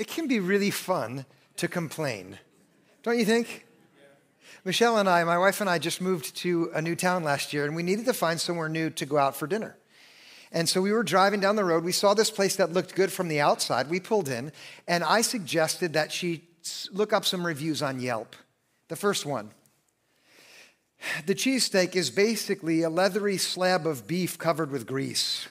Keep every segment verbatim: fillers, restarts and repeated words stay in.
it can be really fun to complain, don't you think? Michelle and I, my wife and I, just moved to a new town last year, and we needed to find somewhere new to go out for dinner. And so we were driving down the road. We saw this place that looked good from the outside. We pulled in, and I suggested that she look up some reviews on Yelp. The first one: the cheesesteak is basically a leathery slab of beef covered with grease.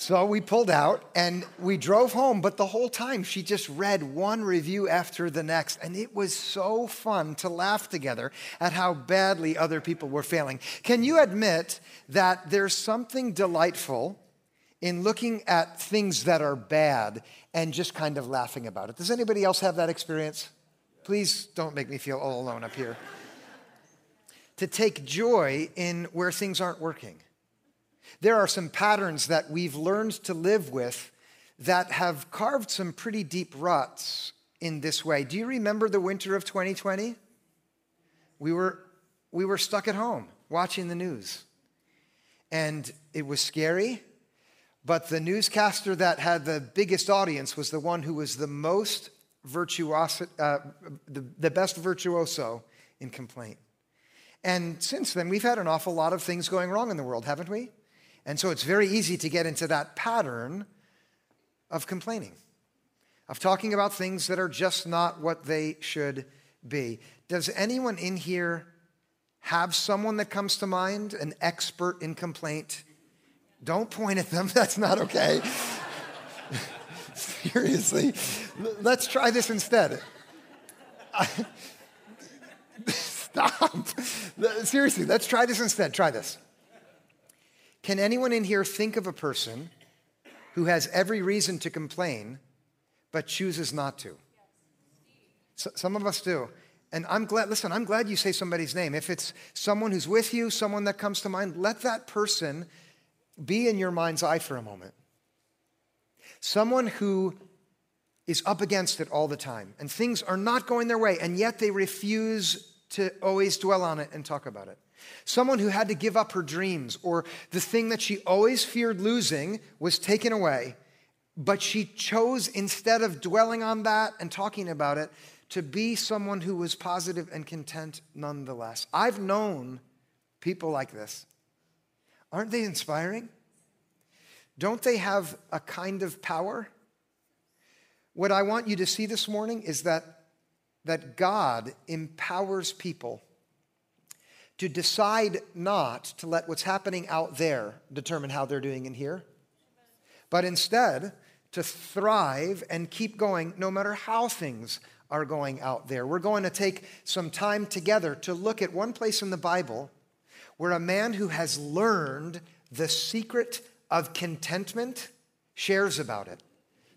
So we pulled out, and we drove home, but the whole time she just read one review after the next, and it was so fun to laugh together at how badly other people were failing. Can you admit that there's something delightful in looking at things that are bad and just kind of laughing about it? Does anybody else have that experience? Please don't make me feel all alone up here. To take joy in where things aren't working. There are some patterns that we've learned to live with that have carved some pretty deep ruts in this way. Do you remember the winter of twenty twenty? We were, we were stuck at home watching the news. And it was scary, but the newscaster that had the biggest audience was the one who was the most virtuoso, uh, the, the best virtuoso in complaint. And since then, we've had an awful lot of things going wrong in the world, haven't we? And so it's very easy to get into that pattern of complaining, of talking about things that are just not what they should be. Does anyone in here have someone that comes to mind, an expert in complaint? Don't point at them. That's not okay. Seriously. Let's try this instead. Stop. Seriously, let's try this instead. Try this. Can anyone in here think of a person who has every reason to complain but chooses not to? So, some of us do. And I'm glad, listen, I'm glad you say somebody's name. If it's someone who's with you, someone that comes to mind, let that person be in your mind's eye for a moment. Someone who is up against it all the time and things are not going their way, and yet they refuse to always dwell on it and talk about it. Someone who had to give up her dreams, or the thing that she always feared losing was taken away, but she chose, instead of dwelling on that and talking about it, to be someone who was positive and content nonetheless. I've known people like this. Aren't they inspiring? Don't they have a kind of power? What I want you to see this morning is that that God empowers people to decide not to let what's happening out there determine how they're doing in here, but instead to thrive and keep going no matter how things are going out there. We're going to take some time together to look at one place in the Bible where a man who has learned the secret of contentment shares about it,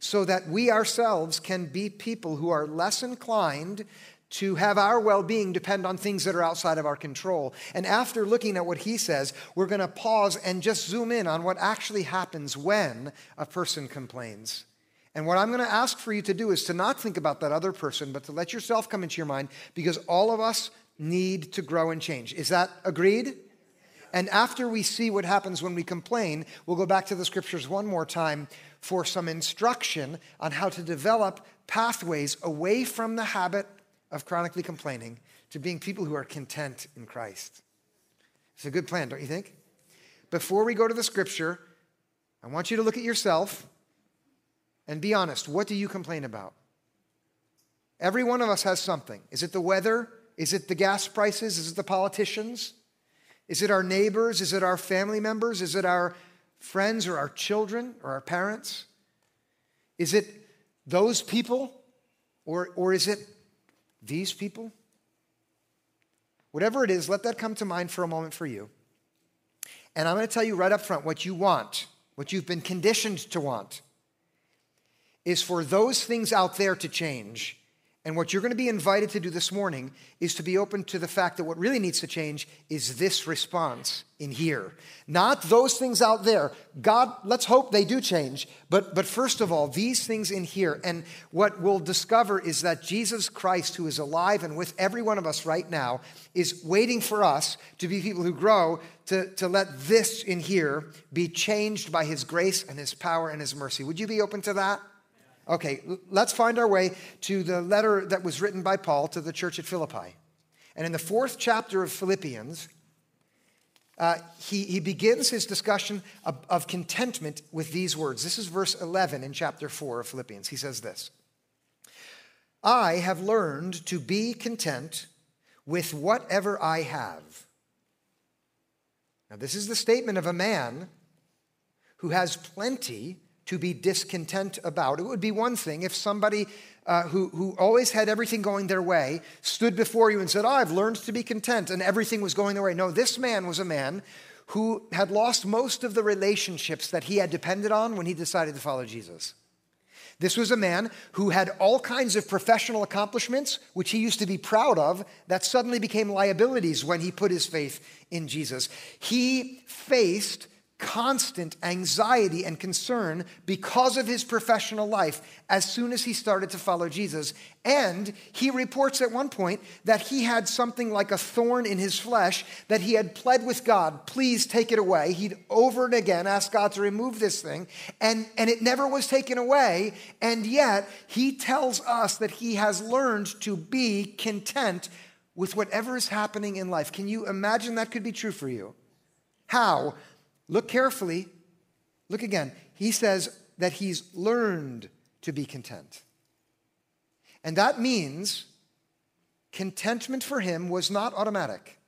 so that we ourselves can be people who are less inclined to have our well-being depend on things that are outside of our control. And after looking at what he says, we're going to pause and just zoom in on what actually happens when a person complains. And what I'm going to ask for you to do is to not think about that other person, but to let yourself come into your mind, because all of us need to grow and change. Is that agreed? And after we see what happens when we complain, we'll go back to the scriptures one more time for some instruction on how to develop pathways away from the habit of chronically complaining to being people who are content in Christ. It's a good plan, don't you think? Before we go to the scripture, I want you to look at yourself and be honest. What do you complain about? Every one of us has something. Is it the weather? Is it the gas prices? Is it the politicians? Is it our neighbors? Is it our family members? Is it our friends or our children or our parents? Is it those people, or, or is it these people? Whatever it is, let that come to mind for a moment for you. And I'm going to tell you right up front what you want, what you've been conditioned to want, is for those things out there to change. And what you're going to be invited to do this morning is to be open to the fact that what really needs to change is this response in here. Not those things out there. God, let's hope they do change. But, but first of all, these things in here. And what we'll discover is that Jesus Christ, who is alive and with every one of us right now, is waiting for us to be people who grow to, to let this in here be changed by his grace and his power and his mercy. Would you be open to that? Okay, let's find our way to the letter that was written by Paul to the church at Philippi. And in the fourth chapter of Philippians, uh, he, he begins his discussion of, of contentment with these words. This is verse eleven in chapter four of Philippians. He says this, I have learned to be content with whatever I have. Now, this is the statement of a man who has plenty to be discontent about. It would be one thing if somebody uh, who, who always had everything going their way stood before you and said, oh, I've learned to be content, and everything was going their way. No, this man was a man who had lost most of the relationships that he had depended on when he decided to follow Jesus. This was a man who had all kinds of professional accomplishments, which he used to be proud of, that suddenly became liabilities when he put his faith in Jesus. He faced constant anxiety and concern because of his professional life as soon as he started to follow Jesus. And he reports at one point that he had something like a thorn in his flesh that he had pled with God, please take it away. He'd over and again asked God to remove this thing, and, and it never was taken away. And yet he tells us that he has learned to be content with whatever is happening in life. Can you imagine that could be true for you? How? Look carefully. Look again. He says that he's learned to be content. And that means contentment for him was not automatic.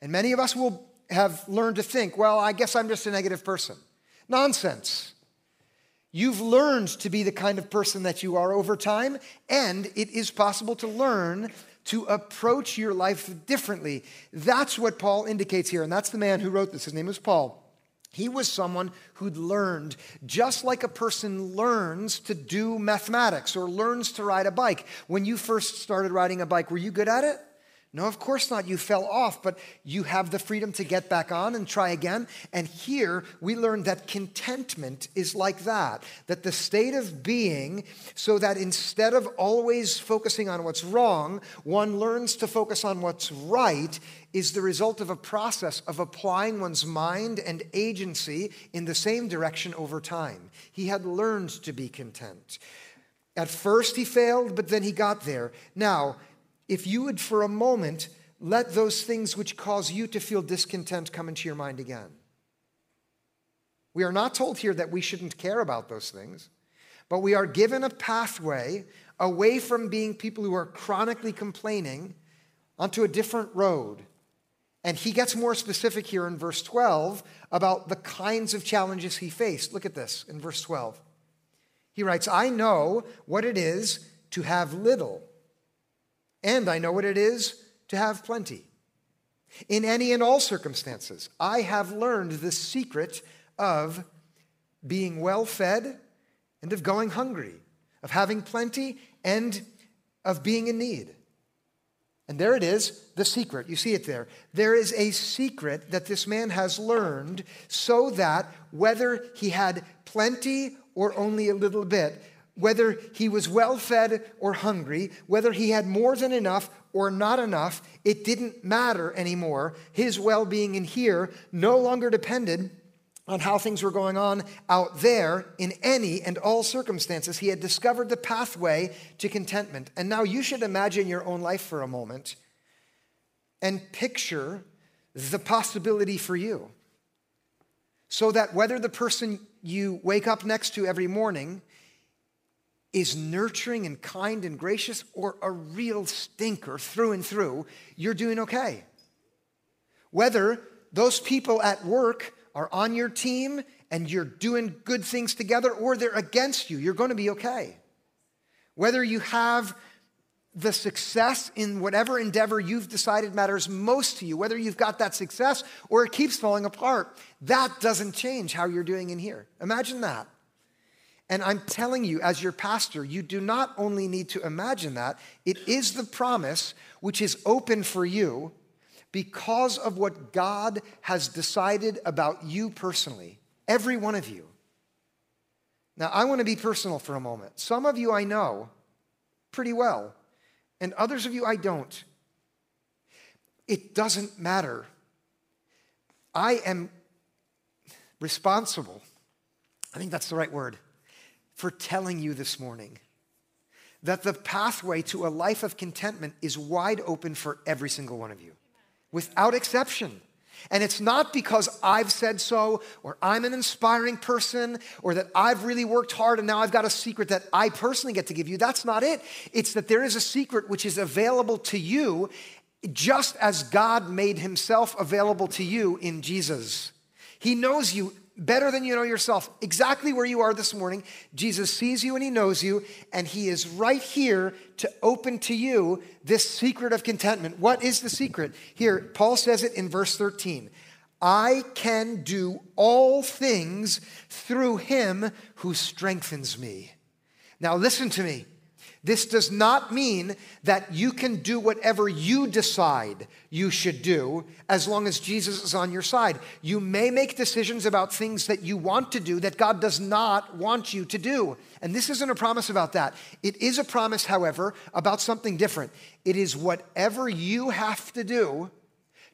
And many of us will have learned to think, well, I guess I'm just a negative person. Nonsense. You've learned to be the kind of person that you are over time, and it is possible to learn to approach your life differently. That's what Paul indicates here, and that's the man who wrote this. His name was Paul. He was someone who'd learned, just like a person learns to do mathematics or learns to ride a bike. When you first started riding a bike, were you good at it? No, of course not. You fell off, but you have the freedom to get back on and try again. And here we learn that contentment is like that, that the state of being, so that instead of always focusing on what's wrong, one learns to focus on what's right, is the result of a process of applying one's mind and agency in the same direction over time. He had learned to be content. At first he failed, but then he got there. Now, if you would for a moment let those things which cause you to feel discontent come into your mind again. We are not told here that we shouldn't care about those things, but we are given a pathway away from being people who are chronically complaining onto a different road. And he gets more specific here in verse twelve about the kinds of challenges he faced. Look at this in verse twelve. He writes, I know what it is to have little, and I know what it is to have plenty. In any and all circumstances, I have learned the secret of being well-fed and of going hungry, of having plenty and of being in need. And there it is, the secret. You see it there. There is a secret that this man has learned so that whether he had plenty or only a little bit, whether he was well-fed or hungry, whether he had more than enough or not enough, it didn't matter anymore. His well-being in here no longer depended on how things were going on out there. In any and all circumstances, he had discovered the pathway to contentment. And now you should imagine your own life for a moment and picture the possibility for you, so that whether the person you wake up next to every morning is nurturing and kind and gracious or a real stinker through and through, you're doing okay. Whether those people at work are on your team and you're doing good things together or they're against you, you're going to be okay. Whether you have the success in whatever endeavor you've decided matters most to you, whether you've got that success or it keeps falling apart, that doesn't change how you're doing in here. Imagine that. And I'm telling you, as your pastor, you do not only need to imagine that, it is the promise which is open for you because of what God has decided about you personally, every one of you. Now, I want to be personal for a moment. Some of you I know pretty well, and others of you I don't. It doesn't matter. I am responsible. I think that's the right word. for telling you this morning that the pathway to a life of contentment is wide open for every single one of you, without exception. And it's not because I've said so, or I'm an inspiring person, or that I've really worked hard and now I've got a secret that I personally get to give you. That's not it. It's that there is a secret which is available to you just as God made himself available to you in Jesus. He knows you better than you know yourself. Exactly where you are this morning, Jesus sees you and he knows you, and he is right here to open to you this secret of contentment. What is the secret? Here, Paul says it in verse thirteen. I can do all things through him who strengthens me. Now listen to me. This does not mean that you can do whatever you decide you should do as long as Jesus is on your side. You may make decisions about things that you want to do that God does not want you to do. And this isn't a promise about that. It is a promise, however, about something different. It is whatever you have to do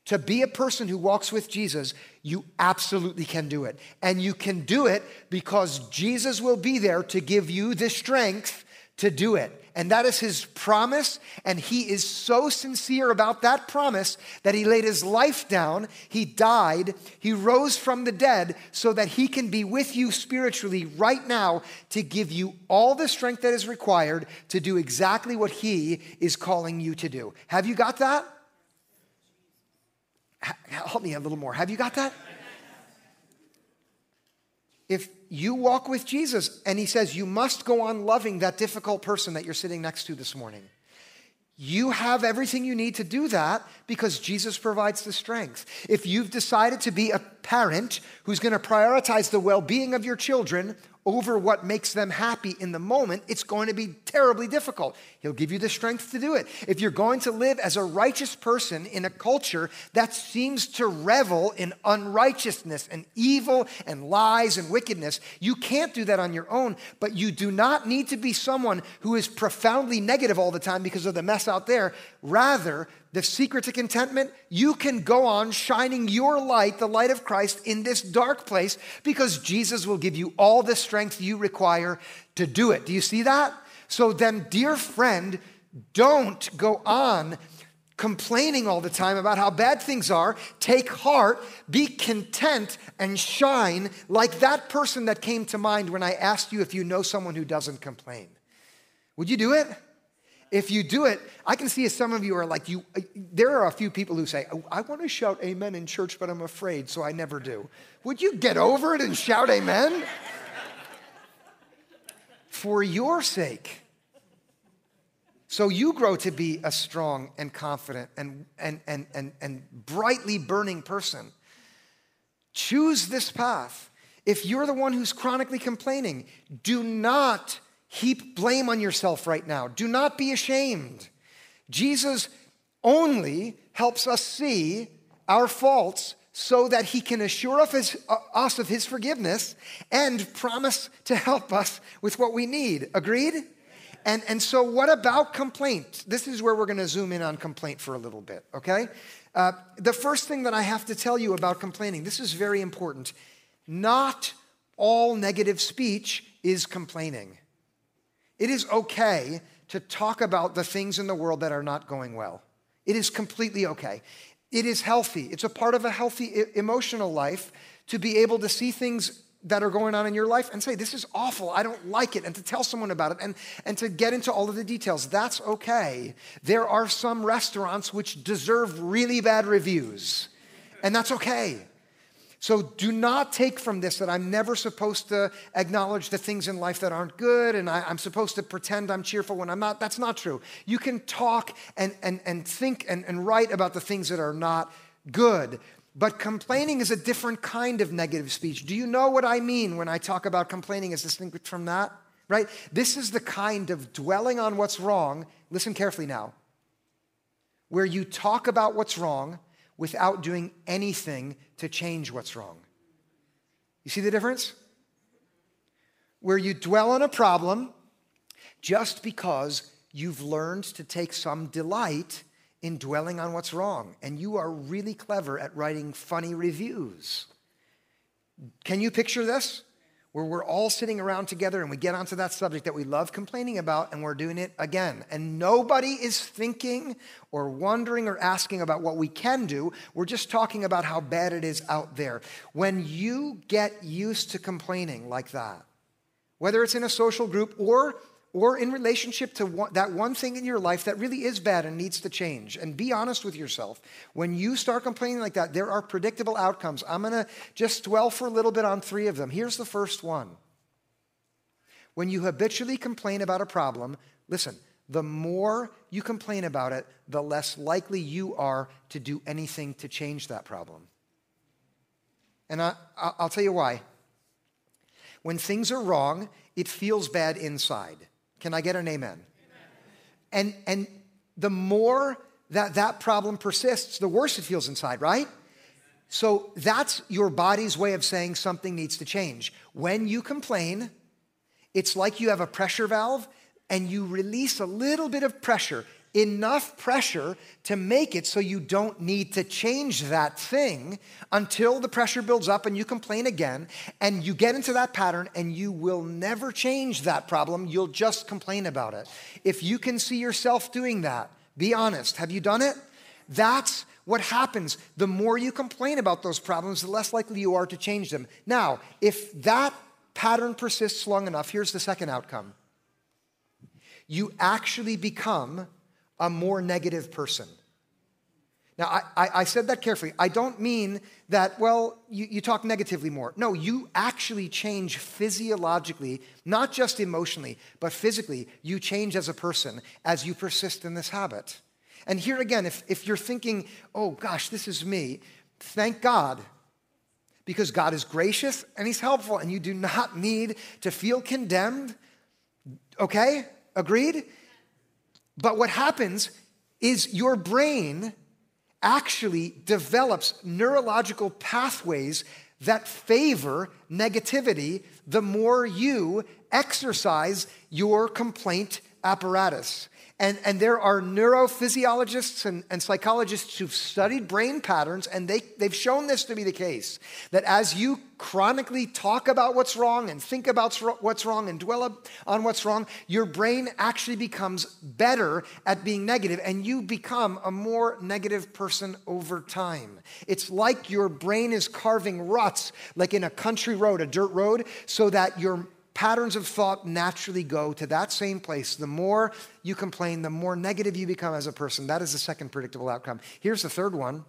to be a person who walks with Jesus, you absolutely can do it. And you can do it because Jesus will be there to give you the strength to do it. And that is his promise, and he is so sincere about that promise that he laid his life down, he died, he rose from the dead so that he can be with you spiritually right now to give you all the strength that is required to do exactly what he is calling you to do. Have you got that? Help me a little more. Have you got that? If you walk with Jesus and he says you must go on loving that difficult person that you're sitting next to this morning, you have everything you need to do that because Jesus provides the strength. If you've decided to be a parent who's going to prioritize the well-being of your children over what makes them happy in the moment, it's going to be terribly difficult. He'll give you the strength to do it. If you're going to live as a righteous person in a culture that seems to revel in unrighteousness and evil and lies and wickedness, you can't do that on your own, but you do not need to be someone who is profoundly negative all the time because of the mess out there. Rather, the secret to contentment, you can go on shining your light, the light of Christ, in this dark place because Jesus will give you all the strength you require to do it. Do you see that? So then, dear friend, don't go on complaining all the time about how bad things are. Take heart, be content, and shine like that person that came to mind when I asked you if you know someone who doesn't complain. Would you do it? If you do it, I can see as some of you are like, you. There are a few people who say, oh, I want to shout amen in church, but I'm afraid, so I never do. Would you get over it and shout amen? For your sake. So you grow to be a strong and confident and, and, and, and, and brightly burning person. Choose this path. If you're the one who's chronically complaining, do not heap blame on yourself right now. Do not be ashamed. Jesus only helps us see our faults so that he can assure us of his forgiveness and promise to help us with what we need. Agreed? And, and so what about complaint? This is where we're going to zoom in on complaint for a little bit, okay? Uh, the first thing that I have to tell you about complaining, this is very important. Not all negative speech is complaining. It is okay to talk about the things in the world that are not going well. It is completely okay. It is healthy. It's a part of a healthy emotional life to be able to see things that are going on in your life and say, this is awful, I don't like it, and to tell someone about it and, and to get into all of the details. That's okay. There are some restaurants which deserve really bad reviews, and that's okay. So do not take from this that I'm never supposed to acknowledge the things in life that aren't good and I, I'm supposed to pretend I'm cheerful when I'm not. That's not true. You can talk and, and, and think and, and write about the things that are not good. But complaining is a different kind of negative speech. Do you know what I mean when I talk about complaining as distinct from that? Right? This is the kind of dwelling on what's wrong. Listen carefully now. Where you talk about what's wrong without doing anything to change what's wrong. You see the difference? Where you dwell on a problem just because you've learned to take some delight in dwelling on what's wrong, and you are really clever at writing funny reviews. Can you picture this? where we're all sitting around together and we get onto that subject that we love complaining about and we're doing it again. And nobody is thinking or wondering or asking about what we can do. We're just talking about how bad it is out there. When you get used to complaining like that, whether it's in a social group or or in relationship to one, that one thing in your life that really is bad and needs to change. And be honest with yourself. When you start complaining like that, there are predictable outcomes. I'm going to just dwell for a little bit on three of them. Here's the first one. When you habitually complain about a problem, listen, the more you complain about it, the less likely you are to do anything to change that problem. And I, I'll tell you why. When things are wrong, it feels bad inside. Can I get an amen? amen? And and the more that that problem persists, the worse it feels inside, right? So that's your body's way of saying something needs to change. When you complain, it's like you have a pressure valve and you release a little bit of pressure, enough pressure to make it so you don't need to change that thing until the pressure builds up and you complain again, and you get into that pattern and you will never change that problem. You'll just complain about it. If you can see yourself doing that, be honest. Have you done it? That's what happens. The more you complain about those problems, the less likely you are to change them. Now, if that pattern persists long enough, here's the second outcome. You actually become a more negative person. Now, I, I, I said that carefully. I don't mean that, well, you, you talk negatively more. No, you actually change physiologically, not just emotionally, but physically. You change as a person as you persist in this habit. And here again, if, if you're thinking, oh gosh, this is me, thank God, because God is gracious and he's helpful and you do not need to feel condemned. Okay? Agreed? But what happens is your brain actually develops neurological pathways that favor negativity the more you exercise your complaint apparatus. And, and there are neurophysiologists and, and psychologists who've studied brain patterns, and they, they've shown this to be the case, that as you chronically talk about what's wrong and think about what's wrong and dwell on what's wrong, your brain actually becomes better at being negative, and you become a more negative person over time. It's like your brain is carving ruts, like in a country road, a dirt road, so that your patterns of thought naturally go to that same place. The more you complain, the more negative you become as a person. That is the second predictable outcome. Here's the third one.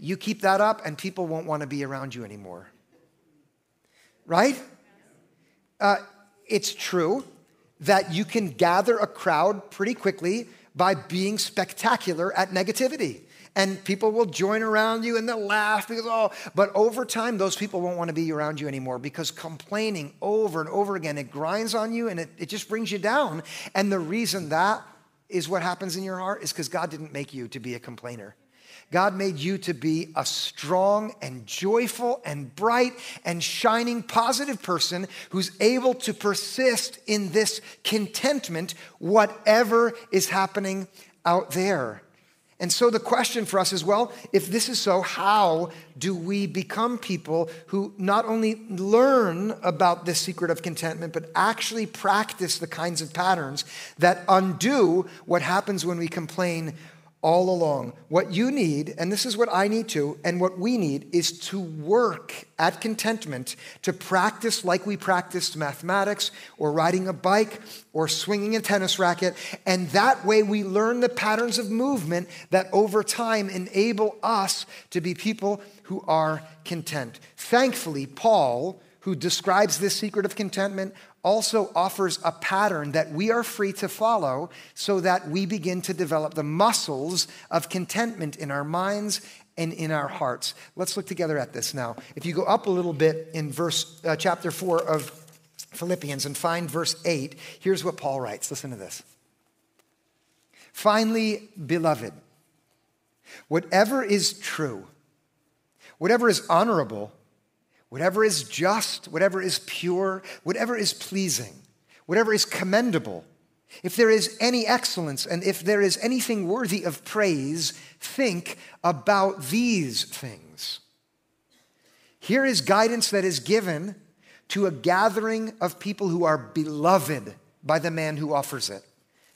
You keep that up and people won't want to be around you anymore. Right? Uh, it's true that you can gather a crowd pretty quickly by being spectacular at negativity. And people will join around you and they'll laugh because, oh, but over time, those people won't want to be around you anymore because complaining over and over again, it grinds on you and it, it just brings you down. And the reason that is what happens in your heart is because God didn't make you to be a complainer. God made you to be a strong and joyful and bright and shining positive person who's able to persist in this contentment, whatever is happening out there. And so the question for us is, well, if this is so, how do we become people who not only learn about this secret of contentment, but actually practice the kinds of patterns that undo what happens when we complain all along? What you need, and this is what I need to, and what we need, is to work at contentment, to practice like we practiced mathematics or riding a bike or swinging a tennis racket. And that way we learn the patterns of movement that over time enable us to be people who are content. Thankfully, Paul, who describes this secret of contentment, also offers a pattern that we are free to follow so that we begin to develop the muscles of contentment in our minds and in our hearts. Let's look together at this now. If you go up a little bit in verse uh, chapter four of Philippians and find verse eight, here's what Paul writes. Listen to this. Finally, beloved, whatever is true, whatever is honorable, whatever is just, whatever is pure, whatever is pleasing, whatever is commendable, if there is any excellence and if there is anything worthy of praise, think about these things. Here is guidance that is given to a gathering of people who are beloved by the man who offers it.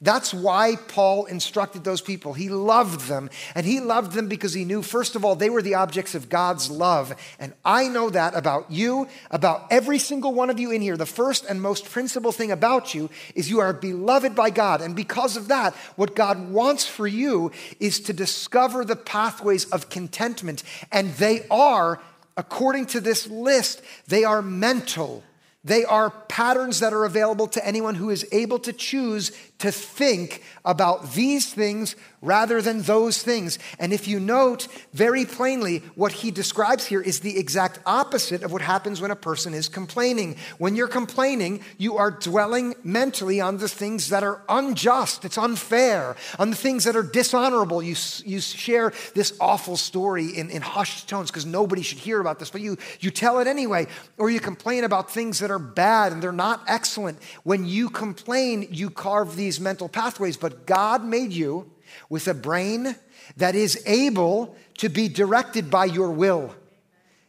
That's why Paul instructed those people. He loved them, and he loved them because he knew, first of all, they were the objects of God's love. And I know that about you, about every single one of you in here. The first and most principal thing about you is you are beloved by God. And because of that, what God wants for you is to discover the pathways of contentment. And they are, according to this list, they are mental. They are patterns that are available to anyone who is able to choose to think about these things rather than those things. And if you note very plainly, what he describes here is the exact opposite of what happens when a person is complaining. When you're complaining, you are dwelling mentally on the things that are unjust, it's unfair, on the things that are dishonorable. You, you share this awful story in, in hushed tones because nobody should hear about this, but you, you tell it anyway. Or you complain about things that are bad and they're not excellent. When you complain, you carve these mental pathways, but God made you with a brain that is able to be directed by your will.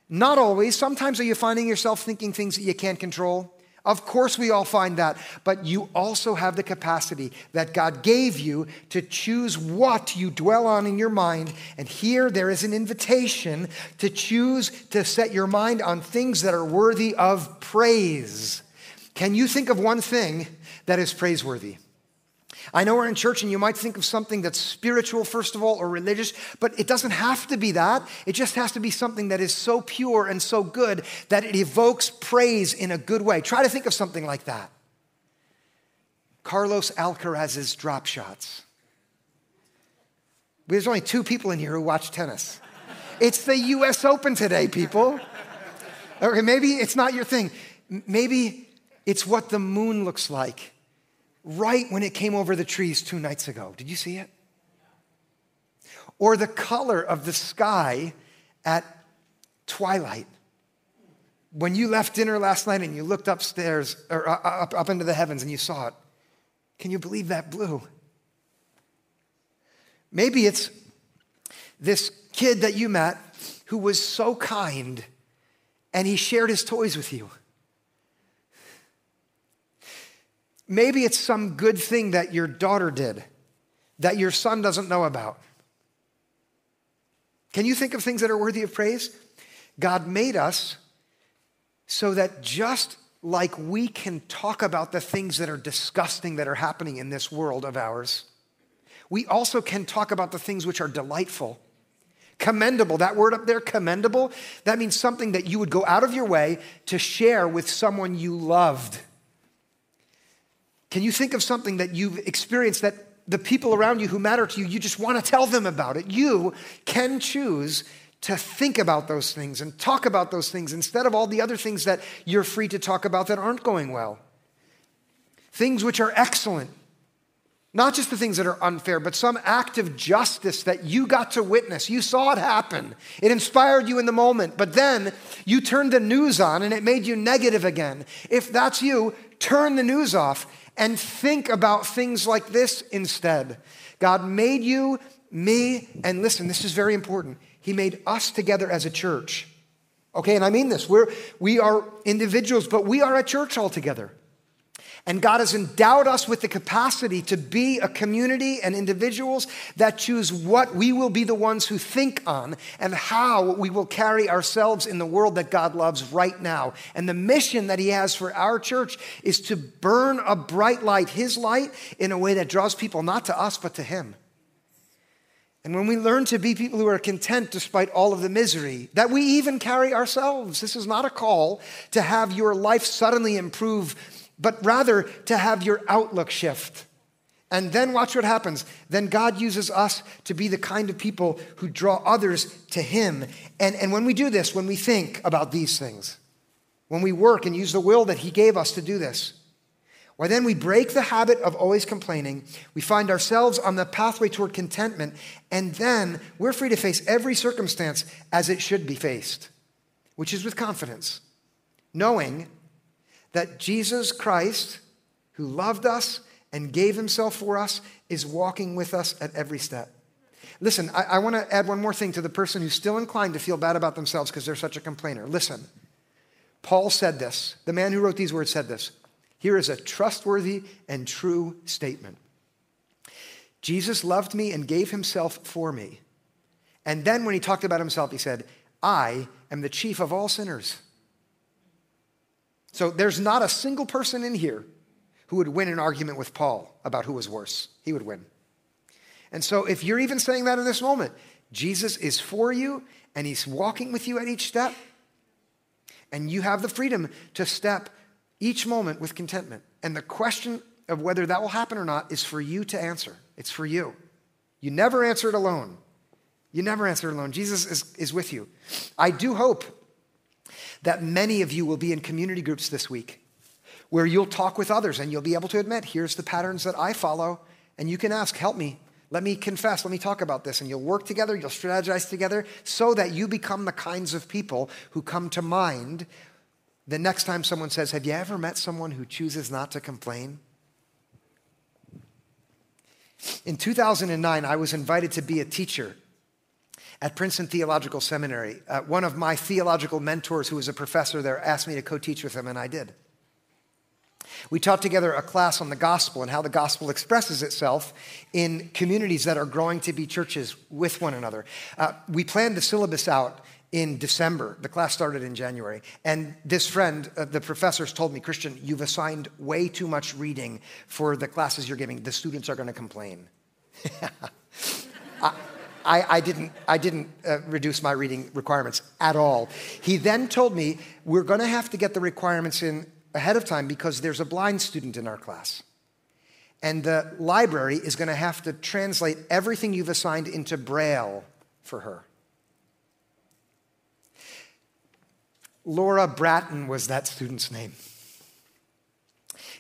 Not always. Sometimes are you finding yourself thinking things that you can't control? Of course we all find that, but you also have the capacity that God gave you to choose what you dwell on in your mind. And here there is an invitation to choose to set your mind on things that are worthy of praise. Can you think of one thing that is praiseworthy? I know we're in church and you might think of something that's spiritual, first of all, or religious, but it doesn't have to be that. It just has to be something that is so pure and so good that it evokes praise in a good way. Try to think of something like that. Carlos Alcaraz's drop shots. There's only two people in here who watch tennis. It's the U S Open today, people. Okay, maybe it's not your thing. Maybe it's what the moon looks like right when it came over the trees two nights ago. Did you see it? Or the color of the sky at twilight. When you left dinner last night and you looked upstairs, or up, up into the heavens and you saw it, can you believe that blue? Maybe it's this kid that you met who was so kind and he shared his toys with you. Maybe it's some good thing that your daughter did that your son doesn't know about. Can you think of things that are worthy of praise? God made us so that just like we can talk about the things that are disgusting that are happening in this world of ours, we also can talk about the things which are delightful. Commendable, that word up there, commendable, that means something that you would go out of your way to share with someone you loved. Can you think of something that you've experienced that the people around you who matter to you, you just want to tell them about it? You can choose to think about those things and talk about those things instead of all the other things that you're free to talk about that aren't going well. Things which are excellent. Not just the things that are unfair, but some act of justice that you got to witness. You saw it happen. It inspired you in the moment, but then you turned the news on and it made you negative again. If that's you, turn the news off and think about things like this instead. God made you, me, and listen, this is very important. He made us together as a church. Okay, and I mean this. We're, we are individuals, but we are a church altogether. And God has endowed us with the capacity to be a community and individuals that choose what we will be the ones who think on and how we will carry ourselves in the world that God loves right now. And the mission that he has for our church is to burn a bright light, his light, in a way that draws people not to us, but to him. And when we learn to be people who are content despite all of the misery that we even carry ourselves, this is not a call to have your life suddenly improve, but rather to have your outlook shift. And then watch what happens. Then God uses us to be the kind of people who draw others to him. And, and when we do this, when we think about these things, when we work and use the will that he gave us to do this, well, then we break the habit of always complaining. We find ourselves on the pathway toward contentment. And then we're free to face every circumstance as it should be faced, which is with confidence, knowing that Jesus Christ, who loved us and gave himself for us, is walking with us at every step. Listen, I, I want to add one more thing to the person who's still inclined to feel bad about themselves because they're such a complainer. Listen, Paul said this. The man who wrote these words said this. Here is a trustworthy and true statement. Jesus loved me and gave himself for me. And then when he talked about himself, he said, I am the chief of all sinners. So there's not a single person in here who would win an argument with Paul about who was worse. He would win. And so if you're even saying that in this moment, Jesus is for you and he's walking with you at each step. And you have the freedom to step each moment with contentment. And the question of whether that will happen or not is for you to answer. It's for you. You never answer it alone. You never answer it alone. Jesus is, is with you. I do hope that many of you will be in community groups this week where you'll talk with others and you'll be able to admit, here's the patterns that I follow, and you can ask, help me, let me confess, let me talk about this, and you'll work together, you'll strategize together so that you become the kinds of people who come to mind the next time someone says, have you ever met someone who chooses not to complain? In two thousand nine, I was invited to be a teacher at Princeton Theological Seminary. Uh, one of my theological mentors who was a professor there asked me to co-teach with him, and I did. We taught together a class on the gospel and how the gospel expresses itself in communities that are growing to be churches with one another. Uh, we planned the syllabus out in December. The class started in January. And this friend, uh, the professors told me, Christian, you've assigned way too much reading for the classes you're giving. The students are going to complain. I, I, I didn't, I didn't uh, reduce my reading requirements at all. He then told me, we're going to have to get the requirements in ahead of time because there's a blind student in our class. And the library is going to have to translate everything you've assigned into Braille for her. Laura Bratton was that student's name.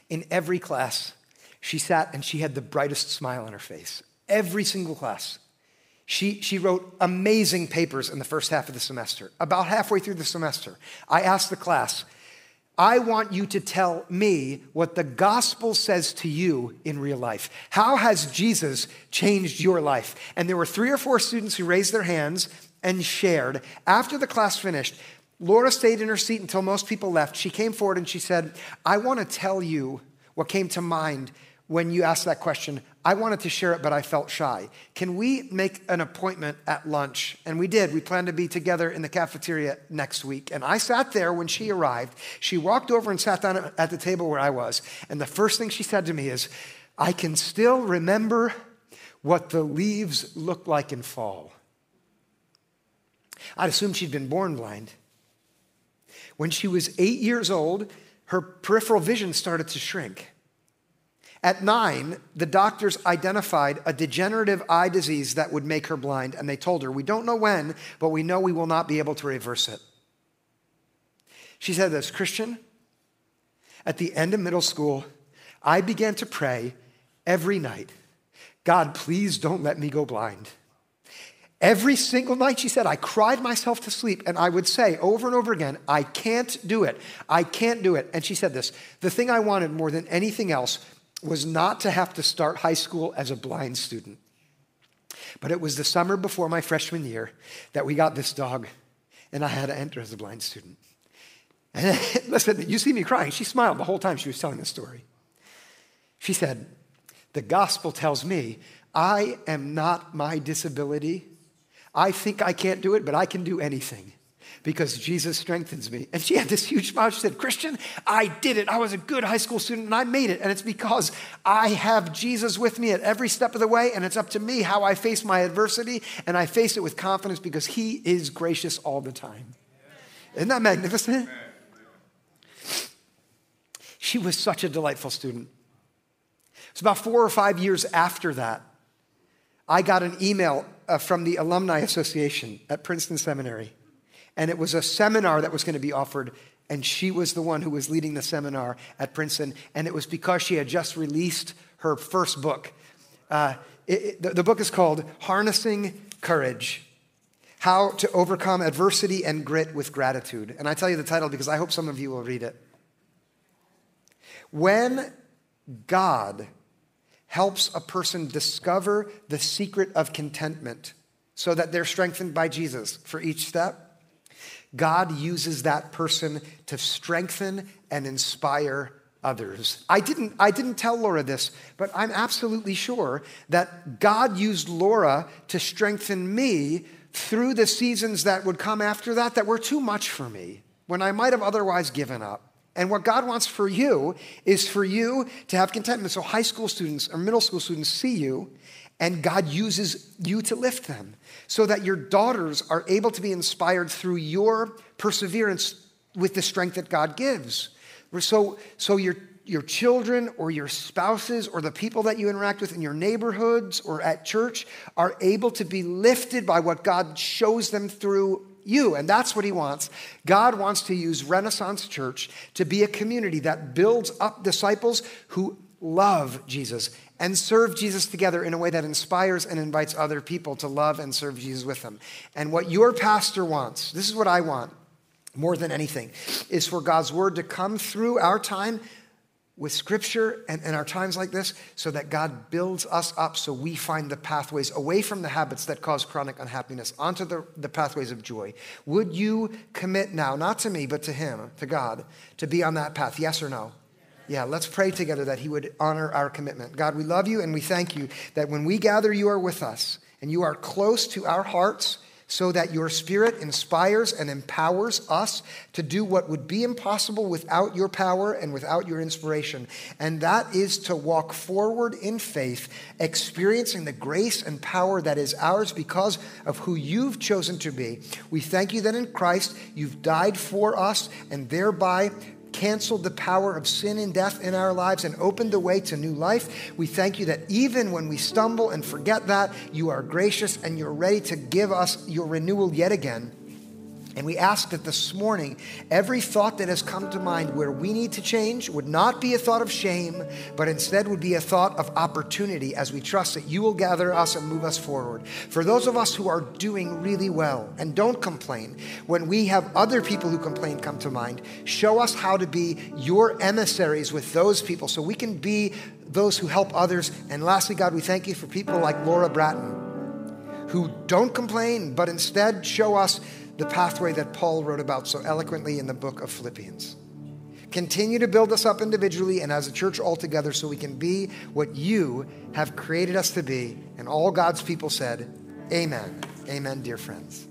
In every class, she sat and she had the brightest smile on her face. Every single class. She, she wrote amazing papers in the first half of the semester. About halfway through the semester, I asked the class, I want you to tell me what the gospel says to you in real life. How has Jesus changed your life? And there were three or four students who raised their hands and shared. After the class finished, Laura stayed in her seat until most people left. She came forward and she said, I want to tell you what came to mind when you asked that question. I wanted to share it, but I felt shy. Can we make an appointment at lunch? And we did. We planned to be together in the cafeteria next week. And I sat there when she arrived. She walked over and sat down at the table where I was. And the first thing she said to me is, I can still remember what the leaves look like in fall. I'd assumed she'd been born blind. When she was eight years old, her peripheral vision started to shrink. At nine, the doctors identified a degenerative eye disease that would make her blind, and they told her, we don't know when, but we know we will not be able to reverse it. She said this, Christian, at the end of middle school, I began to pray every night, God, please don't let me go blind. Every single night, she said, I cried myself to sleep, and I would say over and over again, I can't do it. I can't do it. And she said this, the thing I wanted more than anything else was not to have to start high school as a blind student. But it was the summer before my freshman year that we got this dog, and I had to enter as a blind student. And listen, you see me crying. She smiled the whole time she was telling this story. She said, the gospel tells me I am not my disability. I think I can't do it, but I can do anything because Jesus strengthens me. And she had this huge smile. She said, Christian, I did it. I was a good high school student and I made it. And it's because I have Jesus with me at every step of the way. And it's up to me how I face my adversity. And I face it with confidence because he is gracious all the time. Isn't that magnificent? She was such a delightful student. It's about four or five years after that, I got an email from the Alumni Association at Princeton Seminary. And it was a seminar that was going to be offered, and she was the one who was leading the seminar at Princeton, and it was because she had just released her first book. Uh, it, it, the, the book is called Harnessing Courage: How to Overcome Adversity and Grit with Gratitude. And I tell you the title because I hope some of you will read it. When God helps a person discover the secret of contentment so that they're strengthened by Jesus for each step, God uses that person to strengthen and inspire others. I didn't, I didn't tell Laura this, but I'm absolutely sure that God used Laura to strengthen me through the seasons that would come after that, that were too much for me, when I might have otherwise given up. And what God wants for you is for you to have contentment. So high school students or middle school students see you, and God uses you to lift them so that your daughters are able to be inspired through your perseverance with the strength that God gives. So, so your, your children or your spouses or the people that you interact with in your neighborhoods or at church are able to be lifted by what God shows them through you. And that's what he wants. God wants to use Renaissance Church to be a community that builds up disciples who love Jesus and serve Jesus together in a way that inspires and invites other people to love and serve Jesus with them. And what your pastor wants, this is what I want more than anything, is for God's word to come through our time with scripture and, and our times like this, so that God builds us up so we find the pathways away from the habits that cause chronic unhappiness onto the, the pathways of joy. Would you commit now, not to me, but to him, to God, to be on that path? Yes or no? Yeah, let's pray together that he would honor our commitment. God, we love you and we thank you that when we gather, you are with us and you are close to our hearts, so that your spirit inspires and empowers us to do what would be impossible without your power and without your inspiration. And that is to walk forward in faith, experiencing the grace and power that is ours because of who you've chosen to be. We thank you that in Christ, you've died for us and thereby canceled the power of sin and death in our lives and opened the way to new life. We thank you that even when we stumble and forget that, you are gracious and you're ready to give us your renewal yet again. And we ask that this morning, every thought that has come to mind where we need to change would not be a thought of shame, but instead would be a thought of opportunity as we trust that you will gather us and move us forward. For those of us who are doing really well and don't complain, when we have other people who complain come to mind, show us how to be your emissaries with those people so we can be those who help others. And lastly, God, we thank you for people like Laura Bratton who don't complain, but instead show us the pathway that Paul wrote about so eloquently in the book of Philippians. Continue to build us up individually and as a church altogether so we can be what you have created us to be. And all God's people said, amen. Amen, dear friends.